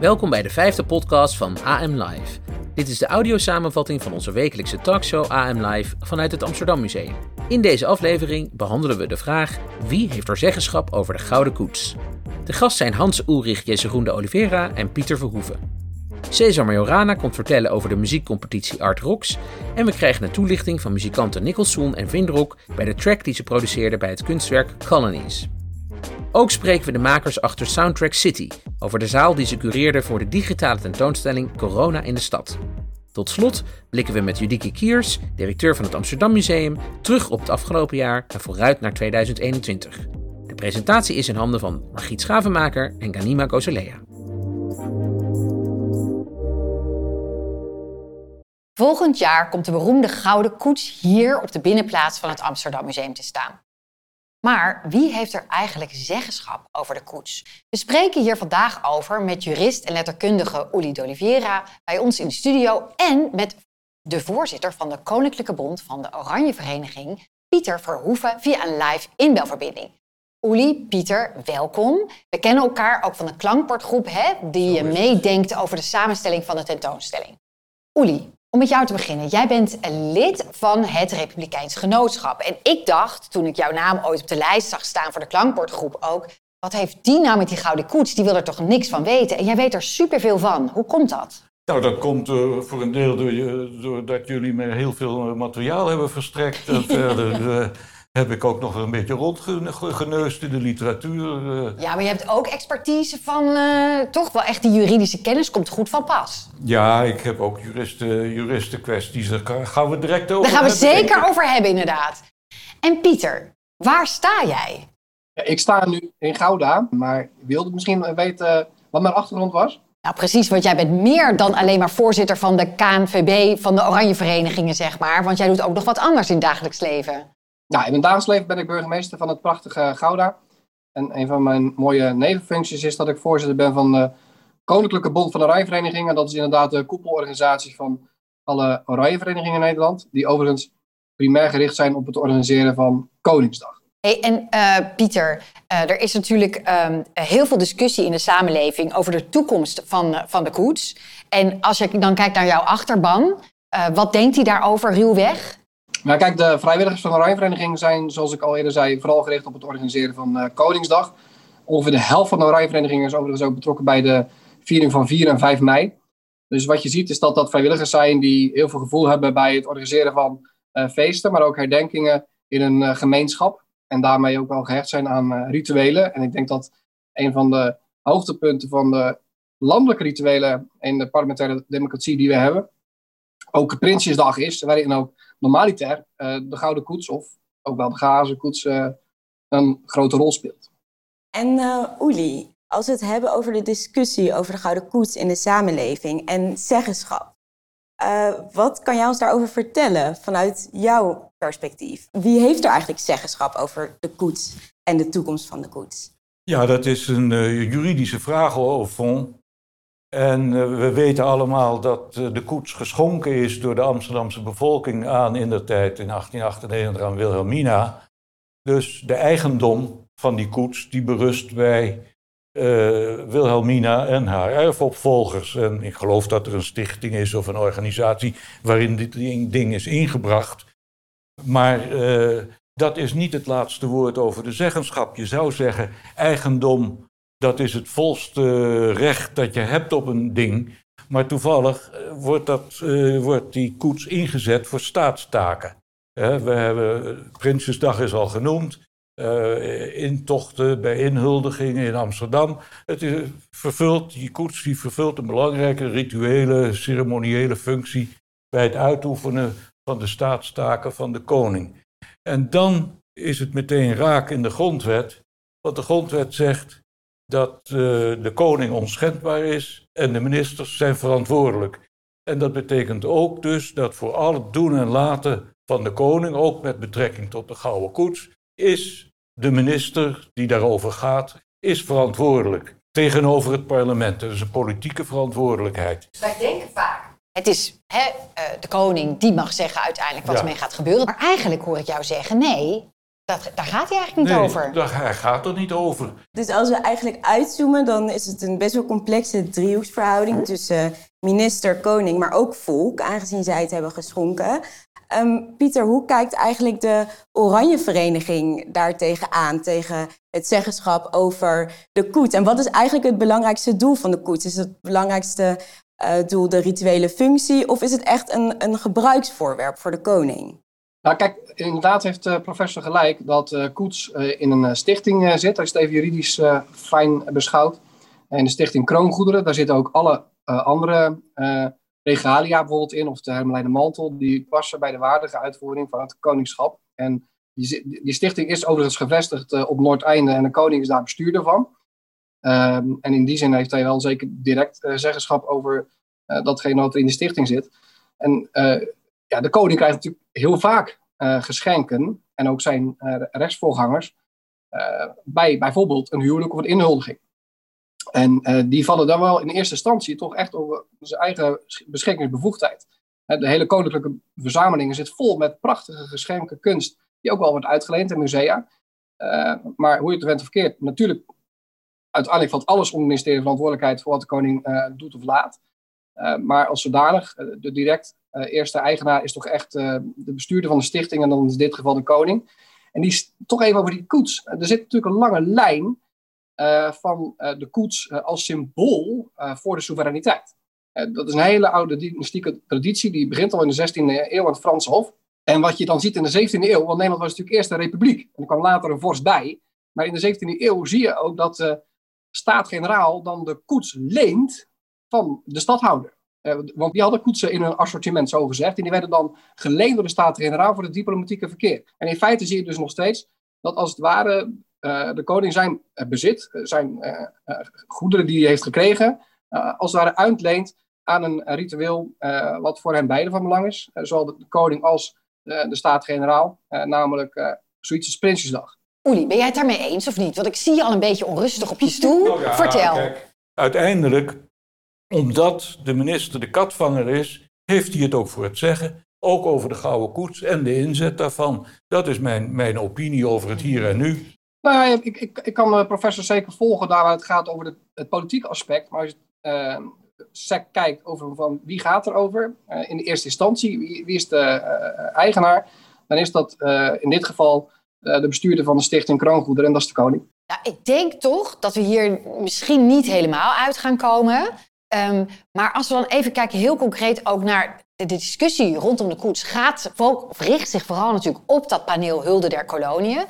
Welkom bij de 5e podcast van AM Live. Dit is de audiosamenvatting van onze wekelijkse talkshow AM Live vanuit het Amsterdam Museum. In deze aflevering behandelen we de vraag: wie heeft er zeggenschap over de Gouden Koets? De gast zijn Hans Ulrich Jessurun d'Oliveira en Pieter Verhoeven. Cesar Majorana komt vertellen over de muziekcompetitie Art Rocks en we krijgen een toelichting van muzikanten Nicholson en Vinrock bij de track die ze produceerden bij het kunstwerk Colonies. Ook spreken we de makers achter Soundtrack City over de zaal die ze cureerden voor de digitale tentoonstelling Corona in de stad. Tot slot blikken we met Judikje Kiers, directeur van het Amsterdam Museum, terug op het afgelopen jaar en vooruit naar 2021. De presentatie is in handen van Margriet Schavenmaker en Ganima Gozalea. Volgend jaar komt de beroemde Gouden Koets hier op de binnenplaats van het Amsterdam Museum te staan. Maar wie heeft er eigenlijk zeggenschap over de koets? We spreken hier vandaag over met jurist en letterkundige Uli d'Oliveira bij ons in de studio en met de voorzitter van de Koninklijke Bond van de Oranje Vereniging, Pieter Verhoeven, via een live inbelverbinding. Uli, Pieter, welkom. We kennen elkaar ook van de klankbordgroep, die meedenkt over de samenstelling van de tentoonstelling. Uli, om met jou te beginnen. Jij bent een lid van het Republikeins Genootschap. En ik dacht, toen ik jouw naam ooit op de lijst zag staan voor de klankbordgroep ook, wat heeft die nou met die Gouden Koets? Die wil er toch niks van weten? En jij weet er superveel van. Hoe komt dat? Nou, dat komt voor een deel doordat jullie me heel veel materiaal hebben verstrekt. En verder heb ik ook nog een beetje rondgeneust in de literatuur. Ja, maar je hebt ook expertise van toch wel echt die juridische kennis komt goed van pas. Ja, ik heb ook juristenkwesties. Daar gaan we direct over hebben. Daar gaan we zeker over hebben, inderdaad. En Pieter, waar sta jij? Ja, ik sta nu in Gouda, maar wilde ik misschien weten wat mijn achtergrond was? Nou, precies, want jij bent meer dan alleen maar voorzitter van de KNVB, van de Oranje Verenigingen, zeg maar. Want jij doet ook nog wat anders in het dagelijks leven. Nou, in mijn dagelijks leven ben ik burgemeester van het prachtige Gouda. En een van mijn mooie nevenfuncties is dat ik voorzitter ben van de Koninklijke Bond van de Oranje Vereniging. En dat is inderdaad de koepelorganisatie van alle Oranje Verenigingen in Nederland. Die overigens primair gericht zijn op het organiseren van Koningsdag. Hey, en Pieter, er is natuurlijk heel veel discussie in de samenleving over de toekomst van de koets. En als je dan kijkt naar jouw achterban, wat denkt hij daarover ruwweg? Nou kijk, de vrijwilligers van de Oranjevereniging zijn, zoals ik al eerder zei, vooral gericht op het organiseren van Koningsdag. Ongeveer de helft van de Oranjevereniging is overigens ook betrokken bij de viering van 4 en 5 mei. Dus wat je ziet is dat vrijwilligers zijn die heel veel gevoel hebben bij het organiseren van feesten, maar ook herdenkingen in een gemeenschap. En daarmee ook wel gehecht zijn aan rituelen. En ik denk dat een van de hoogtepunten van de landelijke rituelen in de parlementaire democratie die we hebben, ook Prinsjesdag is, waarin ook normaliter de Gouden Koets of ook wel de glazen koets een grote rol speelt. En Uli, als we het hebben over de discussie over de Gouden Koets in de samenleving en zeggenschap. Wat kan jij ons daarover vertellen vanuit jouw perspectief? Wie heeft er eigenlijk zeggenschap over de koets en de toekomst van de koets? Ja, dat is een juridische vraag hoor, Fon. En we weten allemaal dat de koets geschonken is door de Amsterdamse bevolking aan indertijd in 1898 aan Wilhelmina. Dus de eigendom van die koets die berust bij Wilhelmina en haar erfopvolgers. En ik geloof dat er een stichting is of een organisatie waarin dit ding is ingebracht. Maar dat is niet het laatste woord over de zeggenschap. Je zou zeggen eigendom. Dat is het volste recht dat je hebt op een ding. Maar toevallig wordt die koets ingezet voor staatstaken. We hebben, Prinsjesdag is al genoemd. Intochten bij inhuldigingen in Amsterdam. Die koets die vervult een belangrijke rituele, ceremoniële functie bij het uitoefenen van de staatstaken van de koning. En dan is het meteen raak in de grondwet. Want de grondwet zegt dat de koning onschendbaar is en de ministers zijn verantwoordelijk. En dat betekent ook dus dat voor al het doen en laten van de koning, ook met betrekking tot de Gouden Koets, is de minister die daarover gaat, is verantwoordelijk tegenover het parlement. Dat is een politieke verantwoordelijkheid. Wij denken vaak, het is de koning die mag zeggen uiteindelijk wat er mee gaat gebeuren. Maar eigenlijk hoor ik jou zeggen, nee, Daar gaat hij eigenlijk niet over. Nee, daar gaat er niet over. Dus als we eigenlijk uitzoomen, dan is het een best wel complexe driehoeksverhouding tussen minister, koning, maar ook volk, aangezien zij het hebben geschonken. Pieter, hoe kijkt eigenlijk de Oranje Vereniging daartegen aan, tegen het zeggenschap over de koets? En wat is eigenlijk het belangrijkste doel van de koets? Is het belangrijkste doel de rituele functie of is het echt een gebruiksvoorwerp voor de koning? Nou kijk, inderdaad heeft professor gelijk dat koets in een stichting zit. Als je het even juridisch fijn beschouwt. In de Stichting Kroongoederen, daar zitten ook alle andere regalia bijvoorbeeld in. Of de hermelijnen mantel, die passen bij de waardige uitvoering van het koningschap. En die stichting is overigens gevestigd op Noordeinde en de koning is daar bestuurder van. En in die zin heeft hij wel zeker direct zeggenschap over datgene wat er in de stichting zit. En de koning krijgt natuurlijk heel vaak geschenken en ook zijn rechtsvoorgangers bij bijvoorbeeld een huwelijk of een inhuldiging. En die vallen dan wel in eerste instantie toch echt over zijn eigen beschikkingsbevoegdheid. De hele koninklijke verzamelingen zit vol met prachtige geschenken, kunst, die ook wel wordt uitgeleend in musea. Maar hoe je het went of verkeerd, natuurlijk, uiteindelijk valt alles onder ministerie verantwoordelijkheid voor wat de koning doet of laat. Maar als zodanig, de direct eerste eigenaar is toch echt de bestuurder van de stichting en dan in dit geval de koning. En toch even over die koets. Er zit natuurlijk een lange lijn van de koets als symbool voor de soevereiniteit. Dat is een hele oude dynastieke traditie, die begint al in de 16e eeuw aan het Franse Hof. En wat je dan ziet in de 17e eeuw, want Nederland was natuurlijk eerst een republiek en er kwam later een vorst bij. Maar in de 17e eeuw zie je ook dat de staat-generaal dan de koets leent van de stadhouder. Want die hadden koetsen in hun assortiment, zo gezegd. En die werden dan geleend door de Staten-Generaal voor het diplomatieke verkeer. En in feite zie je dus nog steeds dat als het ware de koning zijn bezit, zijn goederen die hij heeft gekregen, als het ware uitleent aan een ritueel wat voor hen beiden van belang is. Zowel de koning als de Staten-Generaal, namelijk zoiets als Prinsjesdag. Uli, ben jij het daarmee eens of niet? Want ik zie je al een beetje onrustig op je stoel. Nou ja, vertel. Kijk, uiteindelijk, omdat de minister de katvanger is, heeft hij het ook voor het zeggen. Ook over de gouden koets en de inzet daarvan. Dat is mijn opinie over het hier en nu. Nou ja, ik kan professor zeker volgen daar waar het gaat over het politieke aspect. Maar als je kijkt over van wie gaat er over, in de eerste instantie, wie is de eigenaar, dan is dat in dit geval de bestuurder van de Stichting Kroongoederen en dat is de koning. Ja, ik denk toch dat we hier misschien niet helemaal uit gaan komen. Maar als we dan even kijken heel concreet ook naar de discussie rondom de koets, richt zich vooral natuurlijk op dat paneel Hulde der Koloniën.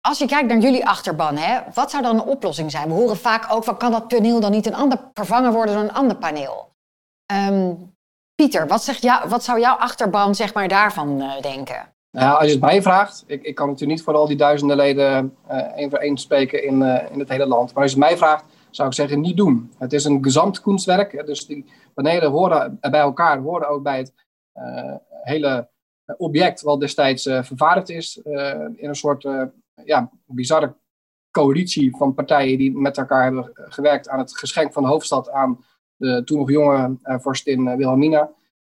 Als je kijkt naar jullie achterban, wat zou dan een oplossing zijn? We horen vaak ook van, kan dat paneel dan niet vervangen worden door een ander paneel? Pieter, wat zou jouw achterban zeg maar daarvan denken? Nou, als je het mij vraagt, ik kan natuurlijk niet voor al die duizenden leden één voor één spreken in het hele land. Maar als je het mij vraagt, zou ik zeggen, niet doen. Het is een gesamtkunstwerk. Dus die panelen horen bij elkaar, horen ook bij het hele object wat destijds vervaardigd is. In een soort bizarre coalitie van partijen die met elkaar hebben gewerkt aan het geschenk van de hoofdstad aan de toen nog jonge vorstin Wilhelmina.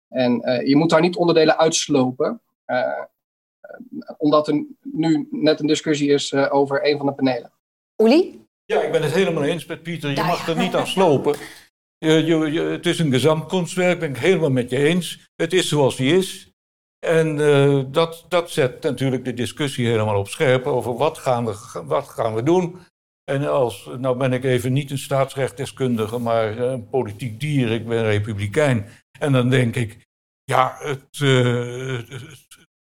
En je moet daar niet onderdelen uitslopen. Omdat er nu net een discussie is over een van de panelen. Uli? Ja, ik ben het helemaal eens met Pieter. Je mag er niet aan slopen. Het is een gesamtkunstwerk, ben ik helemaal met je eens. Het is zoals die is. En dat zet natuurlijk de discussie helemaal op scherp over wat gaan we doen. En nou ben ik even niet een staatsrechtdeskundige, maar een politiek dier. Ik ben republikein. En dan denk ik, ja,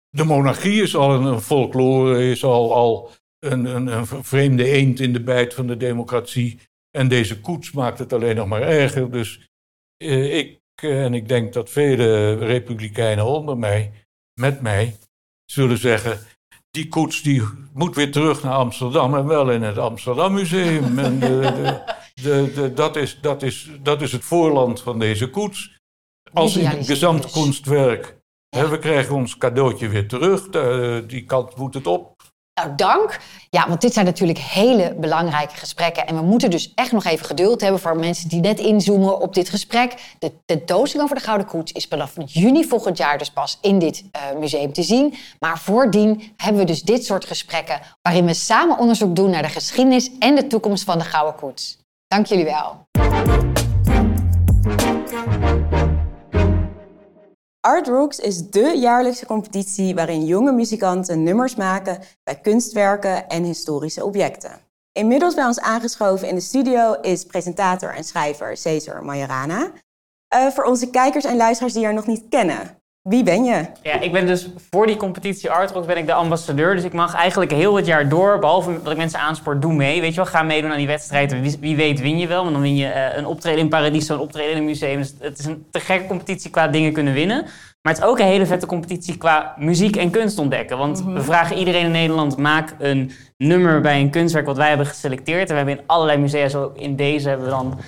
de monarchie is al een folklore, is al een vreemde eend in de bijt van de democratie. En deze koets maakt het alleen nog maar erger. Dus ik denk dat vele republikeinen onder mij, met mij, zullen zeggen, die koets die moet weer terug naar Amsterdam en wel in het Amsterdam Museum. En dat is het voorland van deze koets. Als in een gesamtkunstwerk. We krijgen ons cadeautje weer terug. Die kant moet het op. Nou, dank. Ja, want dit zijn natuurlijk hele belangrijke gesprekken. En we moeten dus echt nog even geduld hebben voor mensen die net inzoomen op dit gesprek. De tentoonstelling over de Gouden Koets is vanaf juni volgend jaar dus pas in dit museum te zien. Maar voordien hebben we dus dit soort gesprekken waarin we samen onderzoek doen naar de geschiedenis en de toekomst van de Gouden Koets. Dank jullie wel. Art Rocks is dé jaarlijkse competitie waarin jonge muzikanten nummers maken bij kunstwerken en historische objecten. Inmiddels bij ons aangeschoven in de studio is presentator en schrijver Cesar Majorana. Voor onze kijkers en luisteraars die haar nog niet kennen, wie ben je? Ja, ik ben dus voor die competitie Art Rocks ben ik de ambassadeur. Dus ik mag eigenlijk heel het jaar door, behalve dat ik mensen aanspoor, doe mee. Weet je wel, ga meedoen aan die wedstrijden. Wie weet win je wel, want dan win je een optreden in Paradiso, een optreden in een museum. Dus het is een te gekke competitie qua dingen kunnen winnen. Maar het is ook een hele vette competitie qua muziek en kunst ontdekken. Want we vragen iedereen in Nederland, maak een nummer bij een kunstwerk wat wij hebben geselecteerd. En we hebben in allerlei musea, zo in deze, hebben we dan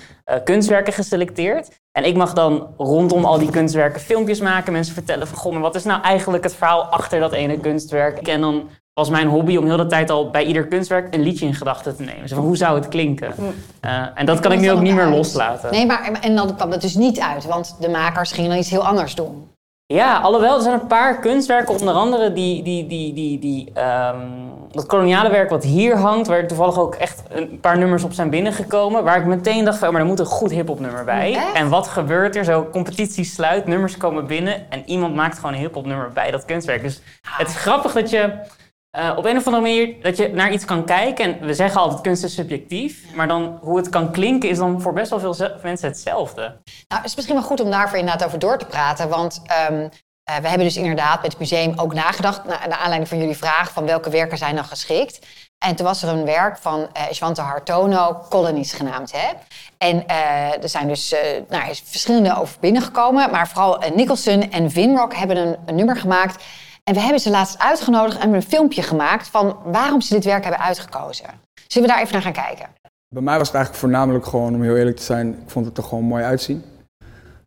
kunstwerken geselecteerd. En ik mag dan rondom al die kunstwerken filmpjes maken. Mensen vertellen van, goh, maar wat is nou eigenlijk het verhaal achter dat ene kunstwerk? En dan was mijn hobby om heel de tijd al bij ieder kunstwerk een liedje in gedachten te nemen. Dus van, hoe zou het klinken? En dat kan ik nu ook niet meer loslaten. Nee, maar en dan kwam dat dus niet uit. Want de makers gingen dan iets heel anders doen. Ja, alhoewel, er zijn een paar kunstwerken, onder andere dat koloniale werk wat hier hangt, waar toevallig ook echt een paar nummers op zijn binnengekomen, waar ik meteen dacht van, maar er moet een goed hip-hop nummer bij. Echt? En wat gebeurt er? Zo, competitie sluit, nummers komen binnen en iemand maakt gewoon een hip-hop nummer bij dat kunstwerk. Dus het is grappig dat je op een of andere manier dat je naar iets kan kijken. En we zeggen altijd, kunst is subjectief. Maar dan hoe het kan klinken is dan voor best wel veel mensen hetzelfde. Nou, het is misschien wel goed om daarvoor inderdaad over door te praten. Want we hebben dus inderdaad met het museum ook nagedacht, naar aanleiding van jullie vraag van welke werken zijn dan geschikt. En toen was er een werk van Iswanto Hartono, Colonies genaamd. Hè? En er zijn dus verschillende over binnengekomen. Maar vooral Nicholson en Vinrock hebben een nummer gemaakt. En we hebben ze laatst uitgenodigd en hebben een filmpje gemaakt van waarom ze dit werk hebben uitgekozen. Zullen we daar even naar gaan kijken? Bij mij was het eigenlijk voornamelijk gewoon, om heel eerlijk te zijn, ik vond het er gewoon mooi uitzien.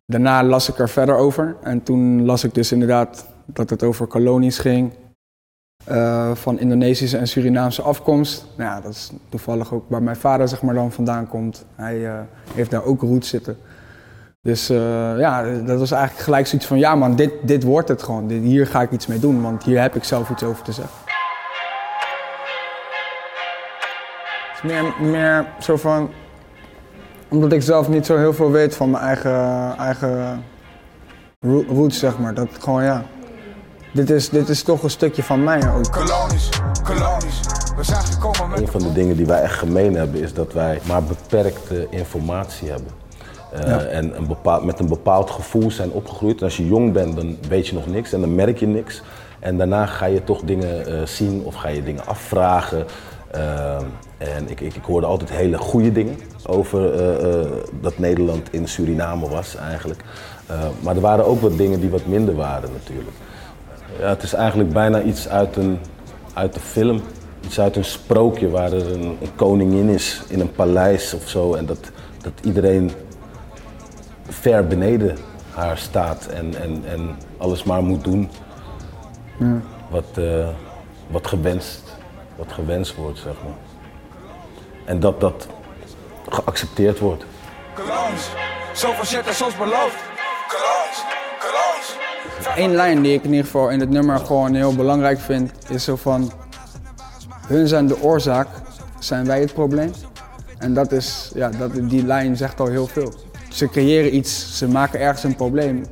Daarna las ik er verder over en toen las ik dus inderdaad dat het over kolonies ging. Van Indonesische en Surinaamse afkomst. Nou ja, dat is toevallig ook waar mijn vader zeg maar dan vandaan komt. Hij heeft daar ook roots zitten. Dus dat was eigenlijk gelijk zoiets van, ja man, dit wordt het gewoon. Hier ga ik iets mee doen, want hier heb ik zelf iets over te zeggen. Het is meer zo van, omdat ik zelf niet zo heel veel weet van mijn eigen roots, zeg maar. Dat gewoon, ja, dit is toch een stukje van mij ook. Kolonies, we zijn gekomen met... Een van de dingen die wij echt gemeen hebben is dat wij maar beperkte informatie hebben. En met een bepaald gevoel zijn opgegroeid. En als je jong bent, dan weet je nog niks en dan merk je niks. En daarna ga je toch dingen zien of ga je dingen afvragen. En ik hoorde altijd hele goede dingen over dat Nederland in Suriname was eigenlijk. Maar er waren ook wat dingen die wat minder waren natuurlijk. Ja, het is eigenlijk bijna iets uit de film. Iets uit een sprookje waar er een koningin is in een paleis of zo. En dat iedereen ver beneden haar staat en alles maar moet doen wat gewenst wordt, zeg maar. En dat geaccepteerd wordt. Colons, zoveel shit is ons beloofd. Colons. Eén lijn die ik in ieder geval in het nummer gewoon heel belangrijk vind, is zo van, hun zijn de oorzaak, zijn wij het probleem. En dat is, ja, die lijn zegt al heel veel. Ze creëren iets, ze maken ergens een probleem.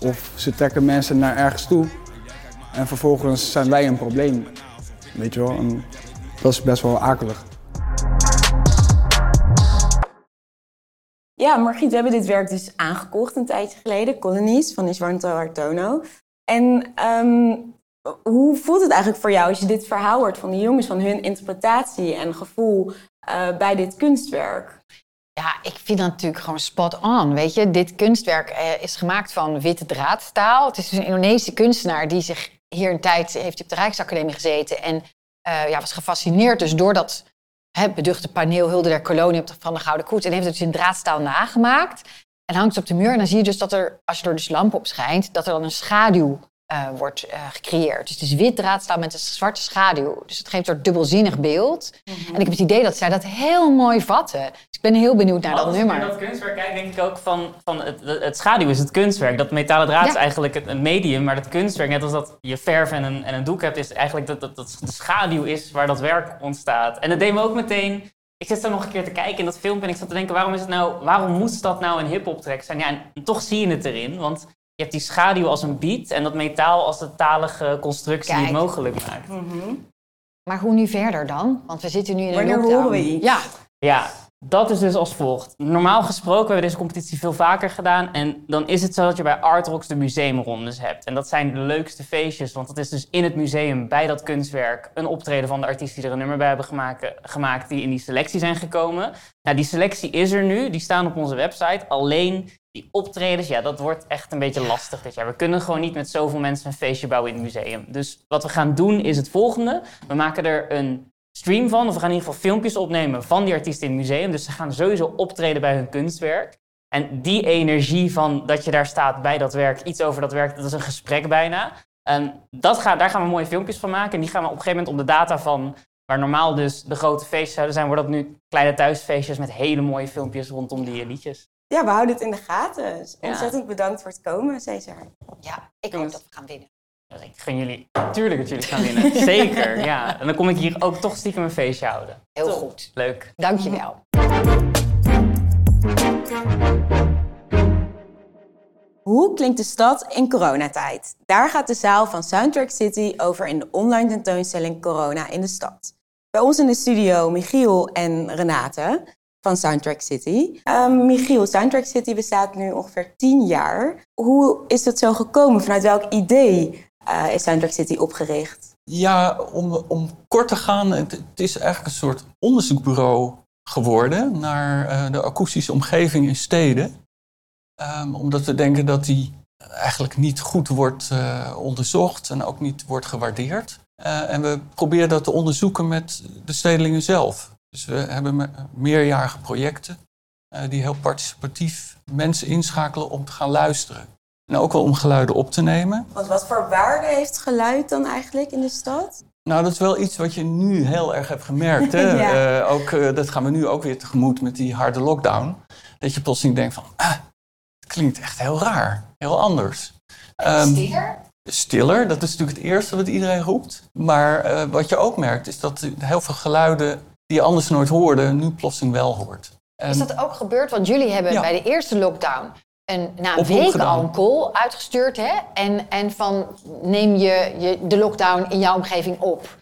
Of ze trekken mensen naar ergens toe en vervolgens zijn wij een probleem. Weet je wel, en dat is best wel akelig. Ja, Margriet, we hebben dit werk dus aangekocht een tijdje geleden. Colonies van Iswanto Hartono. En hoe voelt het eigenlijk voor jou als je dit verhaal hoort van die jongens, van hun interpretatie en gevoel bij dit kunstwerk? Ja, ik vind dat natuurlijk gewoon spot on, weet je. Dit kunstwerk is gemaakt van witte draadstaal. Het is dus een Indonesische kunstenaar die zich hier een tijd heeft op de Rijksacademie gezeten. En was gefascineerd dus door dat beduchte paneel Hulde der Kolonie van de Gouden Koets. En heeft het dus in draadstaal nagemaakt. En hangt het op de muur. En dan zie je dus dat er, als je er dus lamp op schijnt, dat er dan een schaduw wordt gecreëerd. Dus het is wit draadstaal met een zwarte schaduw. Dus het geeft een soort dubbelzinnig beeld. Mm-hmm. En ik heb het idee dat zij dat heel mooi vatten. Dus ik ben heel benieuwd naar dat nummer. Als ik naar dat kunstwerk kijk, denk ik ook van het schaduw is het kunstwerk. Dat metalen draad is eigenlijk een medium, maar dat kunstwerk, net als dat je verf en een doek hebt, is eigenlijk dat de schaduw is waar dat werk ontstaat. En dat deed me ook meteen... Ik zit zo nog een keer te kijken in dat filmpje en ik zat te denken, waarom moest dat nou een hip-hop track zijn? Ja, en toch zie je het erin, want je hebt die schaduw als een beat en dat metaal als de talige constructie die het mogelijk maakt. Mm-hmm. Maar hoe nu verder dan? Want we zitten nu in een lockdown. Wanneer horen we iets? Ja, dat is dus als volgt. Normaal gesproken hebben we deze competitie veel vaker gedaan en dan is het zo dat je bij Art Rocks de museumrondes hebt. En dat zijn de leukste feestjes, want dat is dus in het museum bij dat kunstwerk een optreden van de artiesten die er een nummer bij hebben gemaakt die in die selectie zijn gekomen. Nou, die selectie is er nu, die staan op onze website, alleen... Die optredens, dat wordt echt een beetje lastig dit jaar. We kunnen gewoon niet met zoveel mensen een feestje bouwen in het museum. Dus wat we gaan doen is het volgende. We maken er een stream van, of we gaan in ieder geval filmpjes opnemen van die artiesten in het museum. Dus ze gaan sowieso optreden bij hun kunstwerk. En die energie van dat je daar staat bij dat werk, iets over dat werk, dat is een gesprek bijna. En daar gaan we mooie filmpjes van maken. En die gaan we op een gegeven moment op de data van... Waar normaal dus de grote feestjes zouden zijn, worden dat nu kleine thuisfeestjes met hele mooie filmpjes rondom die liedjes. Ja, we houden het in de gaten. Dus ontzettend bedankt voor het komen, Cesar. Ja, ik hoop dat we gaan winnen. Dus ik gun jullie, natuurlijk dat jullie gaan winnen. Zeker, ja. En dan kom ik hier ook toch stiekem een feestje houden. Heel toch. Goed. Leuk. Dankjewel. Hoe klinkt de stad in coronatijd? Daar gaat de zaal van Soundtrack City over in de online tentoonstelling Corona in de stad. Bij ons in de studio Michiel en Renate... van Soundtrack City. Michiel, Soundtrack City bestaat nu ongeveer 10 jaar. Hoe is dat zo gekomen? Vanuit welk idee is Soundtrack City opgericht? Ja, om kort te gaan, het is eigenlijk een soort onderzoekbureau geworden naar de akoestische omgeving in steden. Omdat we denken dat die eigenlijk niet goed wordt onderzocht en ook niet wordt gewaardeerd. En we proberen dat te onderzoeken met de stedelingen zelf. Dus we hebben meerjarige projecten die heel participatief mensen inschakelen om te gaan luisteren. En ook wel om geluiden op te nemen. Want wat voor waarde heeft geluid dan eigenlijk in de stad? Nou, dat is wel iets wat je nu heel erg hebt gemerkt. Hè? Dat gaan we nu ook weer tegemoet met die harde lockdown. Dat je plotseling denkt van, het klinkt echt heel raar, heel anders. Stiller, dat is natuurlijk het eerste wat iedereen roept. Maar wat je ook merkt is dat heel veel geluiden... die je anders nooit hoorde, nu plotseling wel hoort. Is dat ook gebeurd? Want jullie hebben bij de eerste lockdown... na een week al een call uitgestuurd. Hè? En van neem je de lockdown in jouw omgeving op.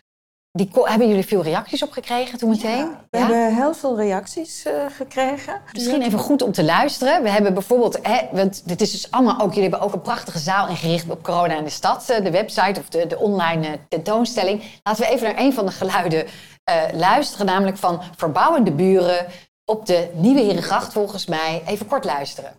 Hebben jullie veel reacties op gekregen toen meteen? Ja, we hebben heel veel reacties gekregen. Misschien even goed om te luisteren. We hebben bijvoorbeeld... want dit is dus allemaal ook... Jullie hebben ook een prachtige zaal ingericht op Corona in de stad. De website of de online tentoonstelling. Laten we even naar een van de geluiden... luisteren, namelijk van verbouwende buren op de Nieuwe Herengracht volgens mij. Even kort luisteren.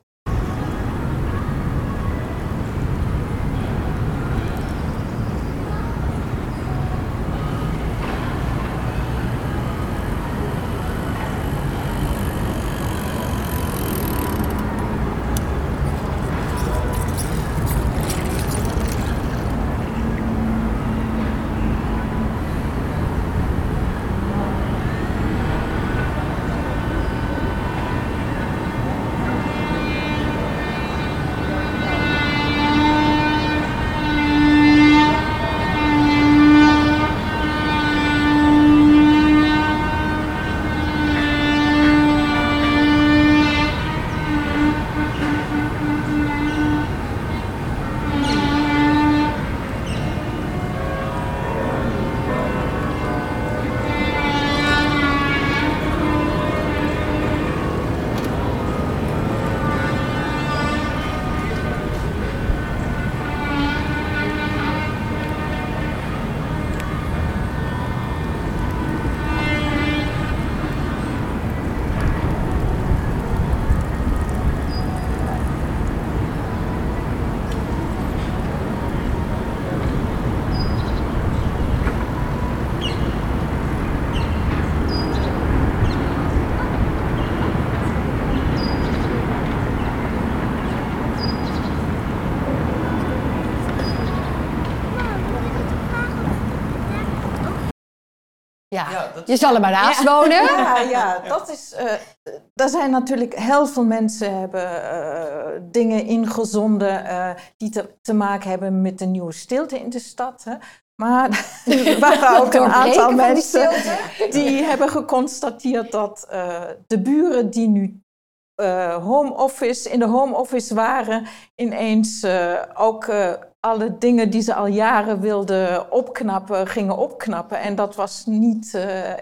Ja, je zal er maar naast wonen. Ja, dat is... daar zijn natuurlijk heel veel mensen hebben dingen ingezonden... die te maken hebben met de nieuwe stilte in de stad. Hè. Maar er waren ook een aantal mensen die hebben geconstateerd... dat de buren die nu in de home office waren... ineens ook... alle dingen die ze al jaren wilden opknappen, gingen opknappen. En dat was niet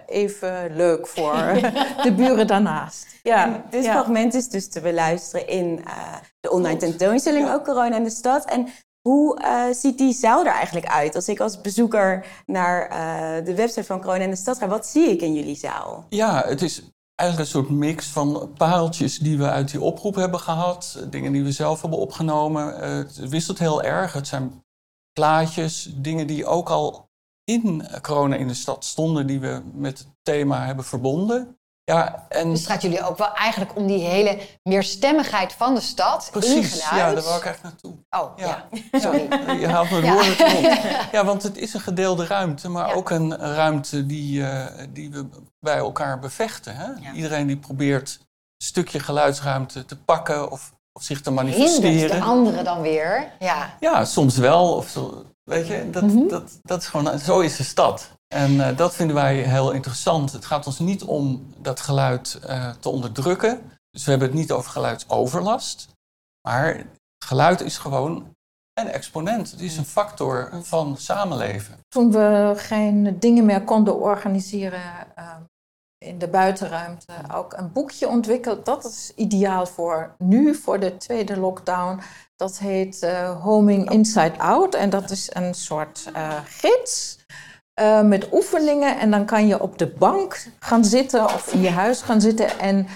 even leuk voor de buren daarnaast. Ja, dit fragment is dus te beluisteren in de online tentoonstelling, ook Corona in de stad. En hoe ziet die zaal er eigenlijk uit? Als ik als bezoeker naar de website van Corona in de stad ga, wat zie ik in jullie zaal? Ja, het is... eigenlijk een soort mix van pareltjes die we uit die oproep hebben gehad. Dingen die we zelf hebben opgenomen. Het wisselt heel erg. Het zijn plaatjes, dingen die ook al in Corona in de stad stonden... die we met het thema hebben verbonden. Ja, en... Dus het gaat jullie ook wel eigenlijk om die hele meerstemmigheid van de stad. Precies, ja, daar wou ik eigenlijk naartoe. Oh, ja. Sorry. Ja, je haalt me de woorden rond. Ja, want het is een gedeelde ruimte, maar ook een ruimte die we bij elkaar bevechten. Hè? Ja. Iedereen die probeert een stukje geluidsruimte te pakken of zich te manifesteren. Hindert de anderen dan weer. Ja, ja, soms wel. Of zo, weet je, dat is gewoon, zo is de stad. En dat vinden wij heel interessant. Het gaat ons niet om dat geluid te onderdrukken. Dus we hebben het niet over geluidsoverlast. Maar geluid is gewoon een exponent. Het is een factor van samenleven. Toen we geen dingen meer konden organiseren in de buitenruimte... ook een boekje ontwikkeld. Dat is ideaal voor nu, voor de tweede lockdown. Dat heet Homing Inside Out. En dat is een soort gids... met oefeningen en dan kan je op de bank gaan zitten of in je huis gaan zitten en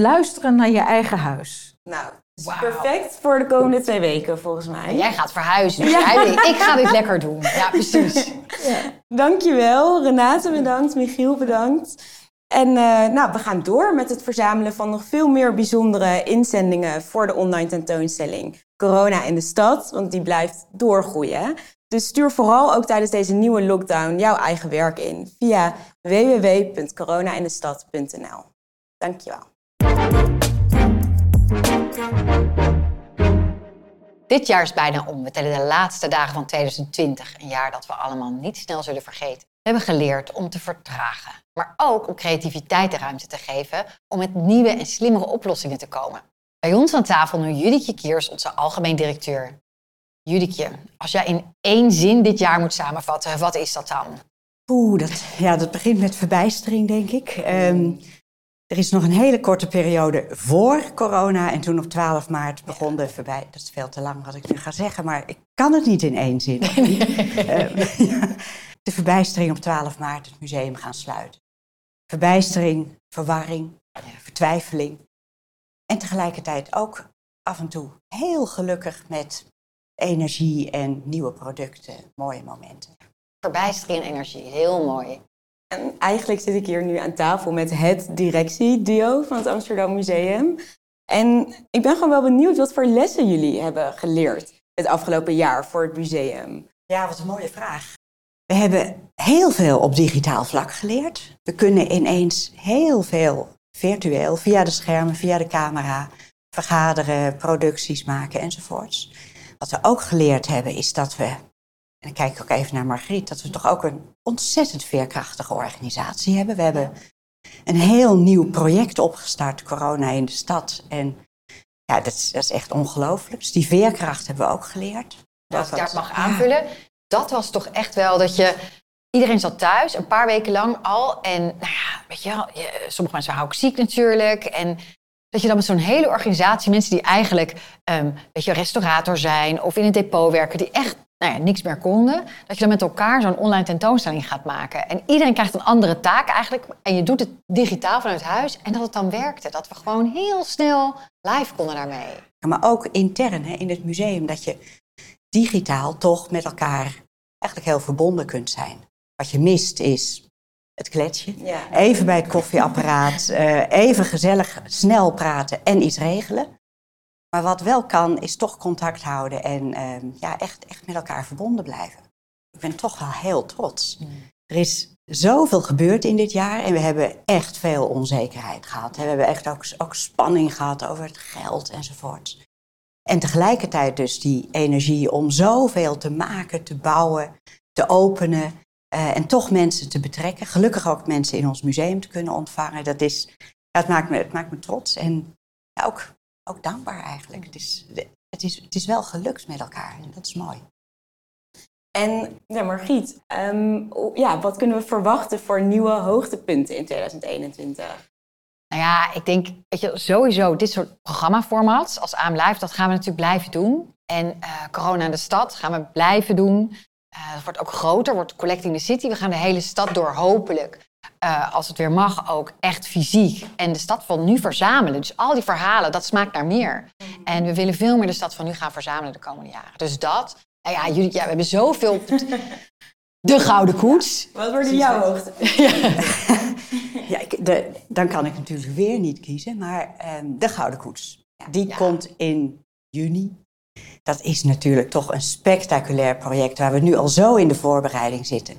luisteren naar je eigen huis. Nou, perfect voor de komende 2 weken volgens mij. Jij gaat verhuizen. Ja. Ik ga dit lekker doen. Ja, precies. Ja. Dankjewel. Renate bedankt, Michiel bedankt. En we gaan door met het verzamelen van nog veel meer bijzondere inzendingen voor de online tentoonstelling Corona in de stad, want die blijft doorgroeien. Dus stuur vooral ook tijdens deze nieuwe lockdown jouw eigen werk in via www.coronaindestad.nl. Dankjewel. Dit jaar is bijna om. We tellen de laatste dagen van 2020. Een jaar dat we allemaal niet snel zullen vergeten. We hebben geleerd om te vertragen. Maar ook om creativiteit de ruimte te geven om met nieuwe en slimmere oplossingen te komen. Bij ons aan tafel nu Judikje Kiers, onze algemeen directeur. Judikje, als jij in 1 zin dit jaar moet samenvatten, wat is dat dan? Dat begint met verbijstering, denk ik. Er is nog een hele korte periode voor corona en toen op 12 maart begon de verbijstering. Dat is veel te lang wat ik nu ga zeggen, maar ik kan het niet in 1 zin. De verbijstering op 12 maart het museum gaan sluiten. Verbijstering, verwarring, vertwijfeling. En tegelijkertijd ook af en toe heel gelukkig met... energie en nieuwe producten, mooie momenten. Verbijstering en energie, heel mooi. En eigenlijk zit ik hier nu aan tafel met het directieduo van het Amsterdam Museum. En ik ben gewoon wel benieuwd wat voor lessen jullie hebben geleerd het afgelopen jaar voor het museum. Ja, wat een mooie vraag. We hebben heel veel op digitaal vlak geleerd. We kunnen ineens heel veel virtueel, via de schermen, via de camera, vergaderen, producties maken enzovoorts. Wat we ook geleerd hebben is dat we, en dan kijk ik ook even naar Margriet... dat we toch ook een ontzettend veerkrachtige organisatie hebben. We hebben een heel nieuw project opgestart, Corona in de stad. En ja, dat is echt ongelooflijk. Dus die veerkracht hebben we ook geleerd. Dat als ik daar mag aanvullen, dat was toch echt wel dat je... Iedereen zat thuis, een paar weken lang al. En weet je wel, sommige mensen waren ook ziek natuurlijk... en dat je dan met zo'n hele organisatie, mensen die eigenlijk restaurator zijn... of in het depot werken, die echt niks meer konden... dat je dan met elkaar zo'n online tentoonstelling gaat maken. En iedereen krijgt een andere taak eigenlijk. En je doet het digitaal vanuit huis. En dat het dan werkte. Dat we gewoon heel snel live konden daarmee. Ja, maar ook intern in het museum. Dat je digitaal toch met elkaar eigenlijk heel verbonden kunt zijn. Wat je mist is... het kletsje. Ja. Even bij het koffieapparaat, even gezellig snel praten en iets regelen. Maar wat wel kan, is toch contact houden en echt met elkaar verbonden blijven. Ik ben toch wel heel trots Er is zoveel gebeurd in dit jaar en we hebben echt veel onzekerheid gehad. We hebben echt ook spanning gehad over het geld enzovoort. En tegelijkertijd dus die energie om zoveel te maken, te bouwen, te openen en toch mensen te betrekken. Gelukkig ook mensen in ons museum te kunnen ontvangen. Dat is, ja, het maakt me trots en ja, ook dankbaar eigenlijk. Het is wel gelukt met elkaar en dat is mooi. En ja, Margriet, wat kunnen we verwachten voor nieuwe hoogtepunten in 2021? Nou ja, ik denk, weet je, sowieso dit soort programmaformats als AM Live, dat gaan we natuurlijk blijven doen. En Corona in de stad gaan we blijven doen. Dat wordt ook groter, wordt Collecting the City. We gaan de hele stad door, hopelijk, als het weer mag, ook echt fysiek. En de stad van nu verzamelen. Dus al die verhalen, dat smaakt naar meer. En we willen veel meer de stad van nu gaan verzamelen de komende jaren. Dus dat... Ja, jullie, ja, we hebben zoveel... De Gouden Koets. Wat wordt in jouw hoogte? Ja, dan kan ik natuurlijk weer niet kiezen, maar de Gouden Koets. Die komt in juni. Dat is natuurlijk toch een spectaculair project waar we nu al zo in de voorbereiding zitten.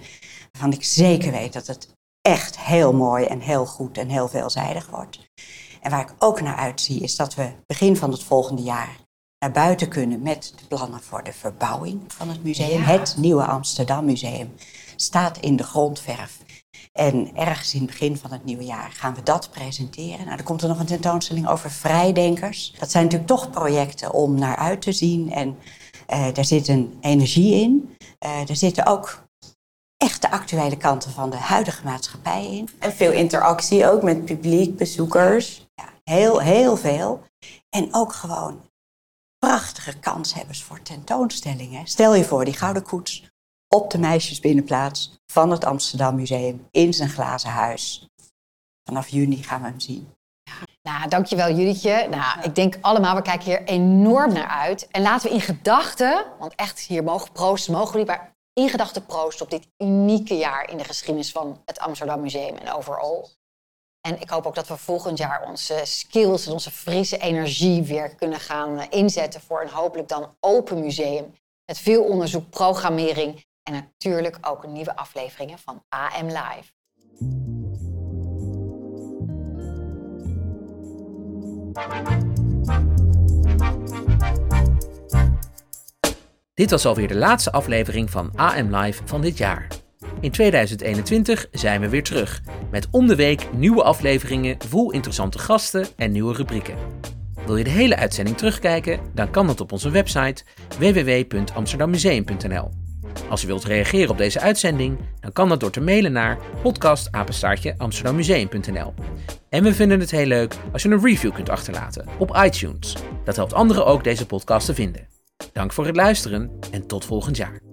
Waarvan ik zeker weet dat het echt heel mooi en heel goed en heel veelzijdig wordt. En waar ik ook naar uitzie is dat we begin van het volgende jaar... naar buiten kunnen met de plannen voor de verbouwing van het museum. Ja. Het nieuwe Amsterdam Museum staat in de grondverf. En ergens in het begin van het nieuwe jaar gaan we dat presenteren. Nou, er komt er nog een tentoonstelling over vrijdenkers. Dat zijn natuurlijk toch projecten om naar uit te zien. En daar zit een energie in. Daar zitten ook echt de actuele kanten van de huidige maatschappij in. En veel interactie ook met publiek, bezoekers. Ja, heel, heel veel. En ook gewoon... prachtige kanshebbers voor tentoonstellingen. Stel je voor, die Gouden Koets op de meisjesbinnenplaats van het Amsterdam Museum in zijn glazen huis. Vanaf juni gaan we hem zien. Nou, dankjewel Judikje. Nou, ik denk allemaal, we kijken hier enorm naar uit. En laten we in gedachten, want echt hier mogen we niet, maar in gedachten proosten op dit unieke jaar in de geschiedenis van het Amsterdam Museum en overal. En ik hoop ook dat we volgend jaar onze skills en onze frisse energie weer kunnen gaan inzetten voor een hopelijk dan open museum. Met veel onderzoek, programmering en natuurlijk ook nieuwe afleveringen van AM Live. Dit was alweer de laatste aflevering van AM Live van dit jaar. In 2021 zijn we weer terug, met om de week nieuwe afleveringen vol interessante gasten en nieuwe rubrieken. Wil je de hele uitzending terugkijken? Dan kan dat op onze website www.amsterdammuseum.nl. Als je wilt reageren op deze uitzending, dan kan dat door te mailen naar podcast@amsterdammuseum.nl. En we vinden het heel leuk als je een review kunt achterlaten op iTunes. Dat helpt anderen ook deze podcast te vinden. Dank voor het luisteren en tot volgend jaar.